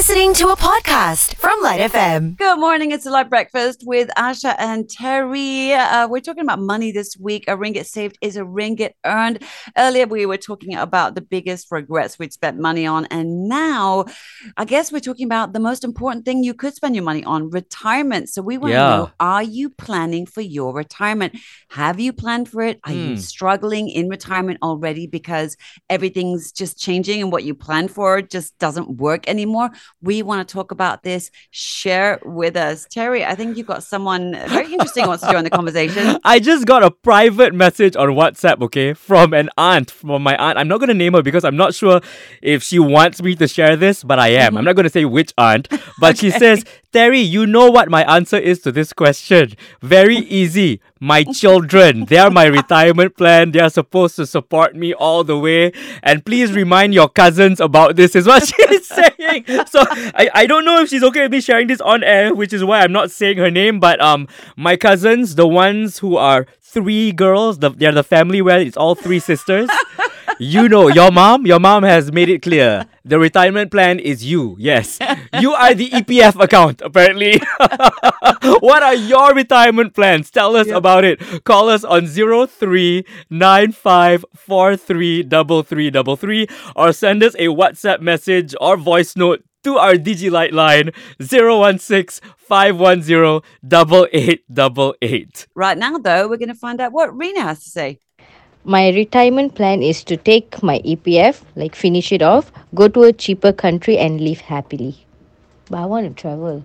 listening to a podcast from Lite FM. Good morning. It's Lite Breakfast with Asha and Terry. We're talking about money this week. A ringgit saved is a ringgit earned. Earlier, we were talking about the biggest regrets we'd spent money on. And now, I guess we're talking about the most important thing you could spend your money on, retirement. So we want to know, are you planning for your retirement? Have you planned for it? Are you struggling in retirement already because everything's just changing and what you planned for just doesn't work anymore? We want to talk about this. Share it with us. Terry, I think you've got someone very interesting wants to join the conversation. I just got a private message on WhatsApp, okay, from my aunt. I'm not going to name her because I'm not sure if she wants me to share this, but I am. I'm not going to say which aunt, but okay. She says, Terry, you know what my answer is to this question. Very easy. My children, they are my retirement plan. They are supposed to support me all the way. And please remind your cousins about this, is what she's saying. So I don't know if she's okay with me sharing this on air, which is why I'm not saying her name. But my cousins, the ones who are three girls, they're the family where it's all three sisters. You know, your mom has made it clear. The retirement plan is you. Yes. You are the EPF account, apparently. What are your retirement plans? Tell us about it. Call us on 0395433333 or send us a WhatsApp message or voice note to our DigiLight line, 016-510-8888. Right now, though, we're going to find out what Rina has to say. My retirement plan is to take my EPF, like finish it off, go to a cheaper country and live happily. But I want to travel.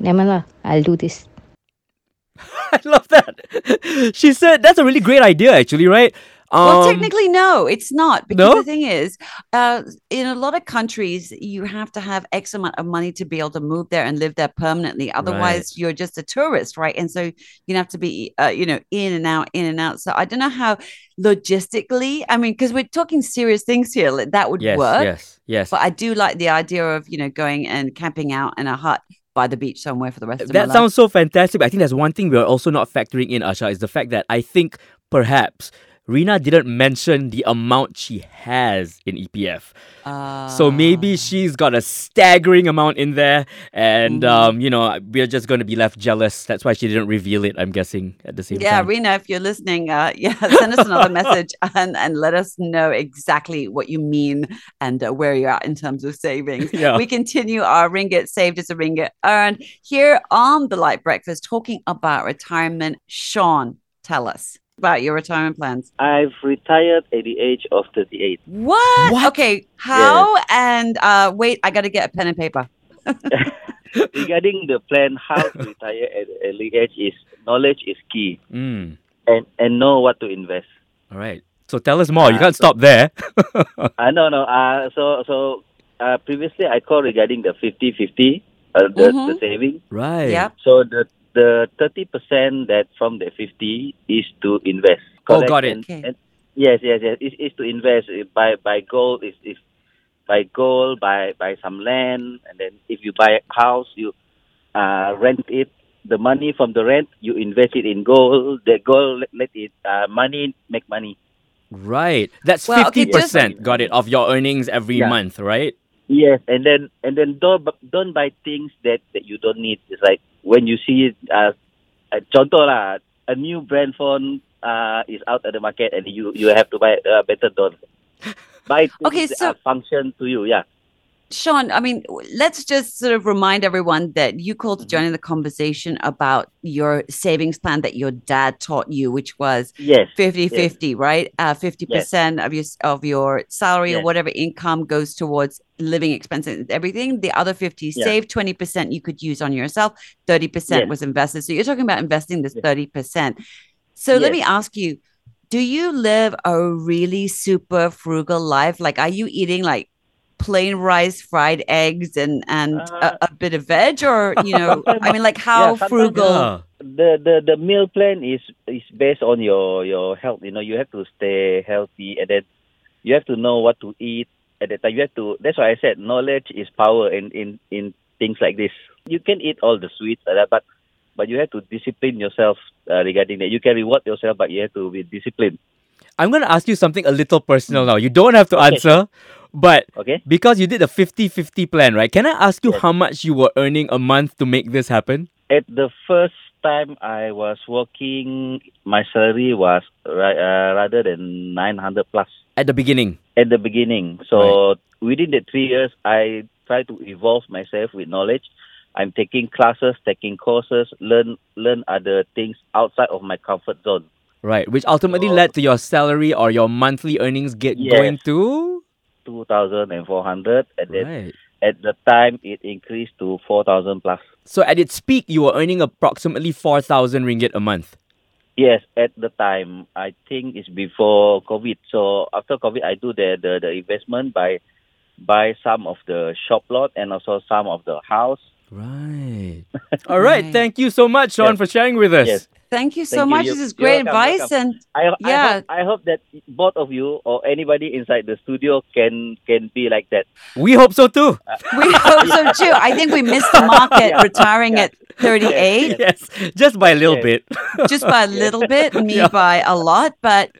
Namala, I'll do this. I love that. She said that's a really great idea actually, right? Well, technically, no, it's not. Because the thing is, in a lot of countries, you have to have X amount of money to be able to move there and live there permanently. Otherwise, you're just a tourist, right? And so you have to be, in and out. So I don't know how logistically, I mean, because we're talking serious things here, like that would work. Yes. But I do like the idea of, going and camping out in a hut by the beach somewhere for the rest of my life. That sounds so fantastic. But I think there's one thing we're also not factoring in, Asha, is the fact that I think perhaps Rina didn't mention the amount she has in EPF. So maybe she's got a staggering amount in there and, we're just going to be left jealous. That's why she didn't reveal it, I'm guessing, at the same time. Yeah, Rina, if you're listening, send us another message and let us know exactly what you mean and where you're at in terms of savings. Yeah. We continue our Ringgit Saved is a Ringgit Earned here on The Lite Breakfast talking about retirement. Sean, tell us about your retirement plans. I've retired at the age of 38. What? Okay, how? And wait, I got to get a pen and paper. Regarding the plan, how to retire at an early age is knowledge is key, and know what to invest. All right. So tell us more. You can't stop there. No. So previously I called regarding the 50-50, the saving. Right. Yeah. So the 30% that from the 50 is to invest. Correct? Oh, got it. And yes. It's to invest by gold. Is by gold, by some land, and then if you buy a house, you rent it. The money from the rent, you invest it in gold. The gold let it money make money. Right. That's 50%. Got it. Of your earnings every month, right? Yes, and then don't buy things that you don't need. It's like when you see a new brand phone is out at the market and you have to buy a better phone. Buy things that function to you, Sean, I mean, let's just sort of remind everyone that you called to join in the conversation about your savings plan that your dad taught you, which was 50-50, right? 50% of your salary or whatever income goes towards living expenses and everything. The other 50 saved, 20% you could use on yourself, 30% was invested. So you're talking about investing this 30%. So let me ask you, do you live a really super frugal life? Like, are you eating like plain rice, fried eggs, and a bit of veg, or I mean, like how frugal? The meal plan is based on your health. You have to stay healthy, and then you have to know what to eat at the time. You have to. That's why I said knowledge is power. In things like this, you can eat all the sweets, but you have to discipline yourself regarding that. You can reward yourself, but you have to be disciplined. I'm going to ask you something a little personal now. You don't have to answer. But because you did the 50-50 plan, right? Can I ask you how much you were earning a month to make this happen? At the first time I was working, my salary was rather than 900 plus. At the beginning? At the beginning. So within the 3 years, I tried to evolve myself with knowledge. I'm taking classes, taking courses, learn other things outside of my comfort zone. Right, which ultimately led to your salary or your monthly earnings going to 2,400, and then at the time it increased to 4,000 plus. So at its peak, you were earning approximately 4,000 ringgit a month. Yes, at the time. I think it's before COVID. So after COVID, I do the investment by buy some of the shop lot and also some of the house. Right. All right. Right. Thank you so much, Sean, for sharing with us. Yes. Thank you so much. This is great advice. Welcome. And I hope that both of you or anybody inside the studio can be like that. We hope so too. We hope so too. I think we missed the mark at retiring at 38. Yes. Just by a little bit. Just by a little bit. Me by a lot. But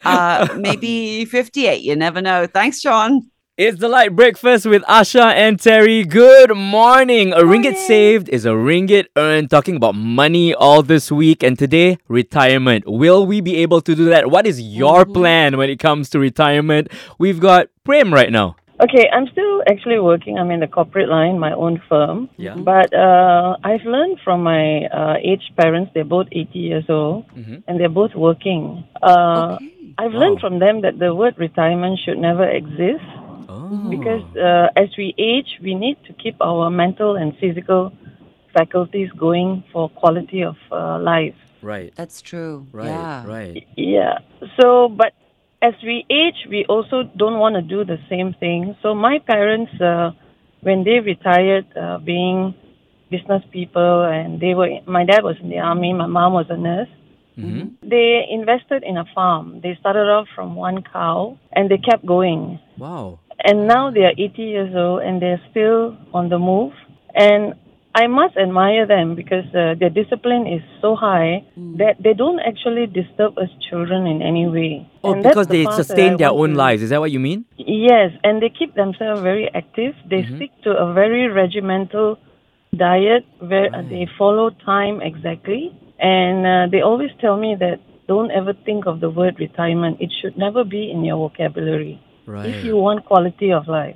maybe 58. You never know. Thanks, Sean. It's the Lite Breakfast with Asha and Terry. Good morning. A ringgit saved is a ringgit earned. Talking about money all this week, and today, retirement. Will we be able to do that? What is your plan when it comes to retirement? We've got Prem right now. Okay, I'm still actually working. I'm in the corporate line, my own firm. Yeah. But I've learned from my aged parents. They're both 80 years old and they're both working. I've learned from them that the word retirement should never exist. Because as we age, we need to keep our mental and physical faculties going for quality of life. Right. That's true. Right, right. Yeah. So, but as we age, we also don't want to do the same thing. So my parents, when they retired being business people, and they were, my dad was in the army, my mom was a nurse. Mm-hmm. They invested in a farm. They started off from one cow and they kept going. Wow. And now they are 80 years old and they're still on the move. And I must admire them because their discipline is so high that they don't actually disturb us children in any way. Oh, and because they sustain their own lives. Is that what you mean? Yes. And they keep themselves very active. They stick to a very regimental diet where they follow time exactly. And they always tell me that don't ever think of the word retirement. It should never be in your vocabulary. Right. If you want quality of life.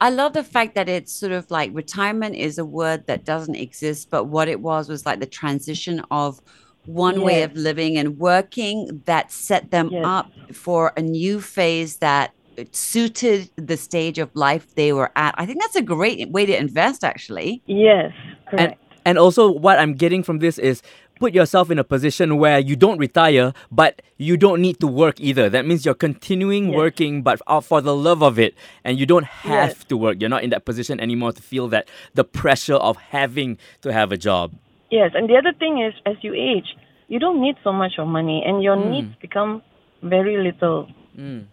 I love the fact that it's sort of like retirement is a word that doesn't exist, but what it was like the transition of one way of living and working that set them up for a new phase that suited the stage of life they were at. I think that's a great way to invest, actually. Yes, correct. And also what I'm getting from this is put yourself in a position where you don't retire, but you don't need to work either. That means you're continuing working, but for the love of it. And you don't have to work. You're not in that position anymore to feel that the pressure of having to have a job. Yes, and the other thing is, as you age, you don't need so much of money and your needs become very little.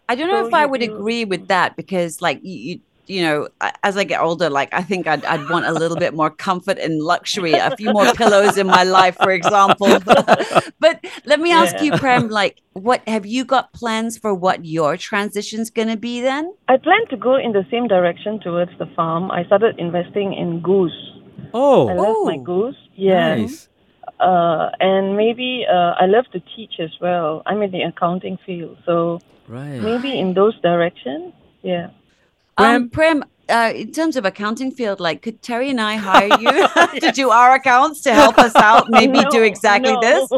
I don't know if I would agree with that because, like, you know, as I get older, like, I think I'd want a little bit more comfort and luxury, a few more pillows in my life, for example. But let me ask you, Prem, like, what have you got plans for what your transition's going to be then? I plan to go in the same direction towards the farm. I started investing in goose. Oh. I love my goose. Yeah. Nice. And maybe I love to teach as well. I'm in the accounting field. So maybe in those directions. Yeah. Prem, in terms of accounting field, like, could Terry and I hire you to do our accounts to help us out? Maybe do exactly this?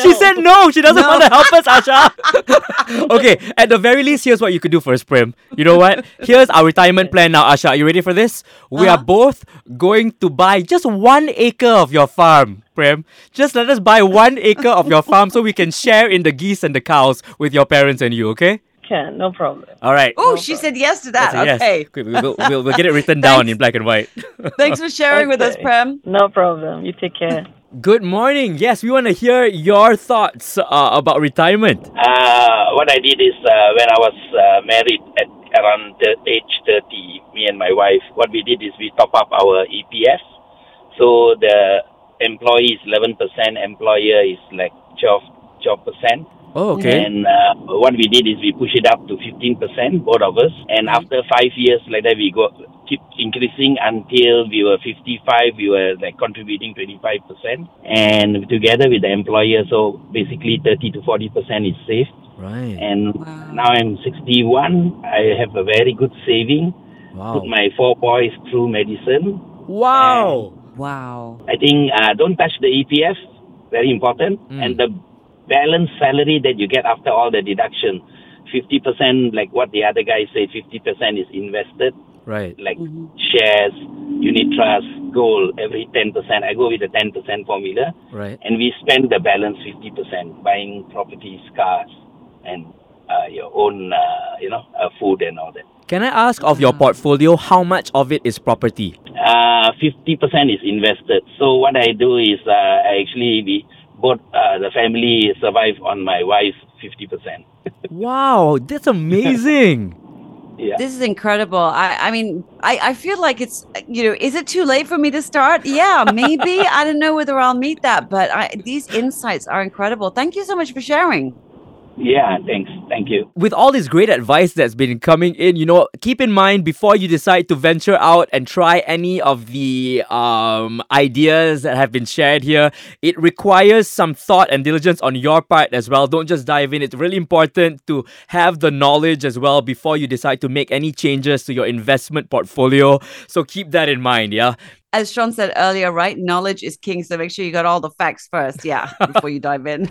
She said no. She doesn't want to help us, Asha. Okay, at the very least, here's what you could do for us, Prem. You know what? Here's our retirement plan now, Asha. Are you ready for this? We are both going to buy just 1 acre of your farm, Prem. Just let us buy 1 acre of your farm so we can share in the geese and the cows with your parents and you, okay? Can, no problem. All right. Oh, no said yes to that. Okay. Yes. We'll get it written down in black and white. Thanks for sharing with us, Prem. No problem. You take care. Good morning. Yes, we want to hear your thoughts about retirement. What I did is when I was married at around the age 30, me and my wife, what we did is we top up our EPF. So the employee is 11%, employer is like 12%. Oh, okay. And what we did is we pushed it up to 15%, both of us. And after 5 years like that, we keep increasing until we were 55. We were like contributing 25%, and together with the employer, so basically 30 to 40% is saved. Right. And now I'm 61. I have a very good saving. Wow. Put my 4 boys through medicine. Wow. And I think don't touch the EPF. Very important. Mm. And the balance salary that you get after all the deduction, 50%, like what the other guy said, 50% is invested. Right. Like shares, unit trust, gold, every 10%. I go with the 10% formula. Right. And we spend the balance 50% buying properties, cars, and your own, food and all that. Can I ask of your portfolio, how much of it is property? 50% is invested. So what I do is the family survive on my wife's 50%. Wow, that's amazing. Yeah. This is incredible. I mean, I feel like it's, is it too late for me to start? Yeah, maybe. I don't know whether I'll meet that, but these insights are incredible. Thank you so much for sharing. Yeah, thanks. Thank you. With all this great advice that's been coming in, keep in mind before you decide to venture out and try any of the ideas that have been shared here, it requires some thought and diligence on your part as well. Don't just dive in. It's really important to have the knowledge as well before you decide to make any changes to your investment portfolio. So keep that in mind, yeah? As Sean said earlier, right? Knowledge is king, so make sure you got all the facts first, before you dive in.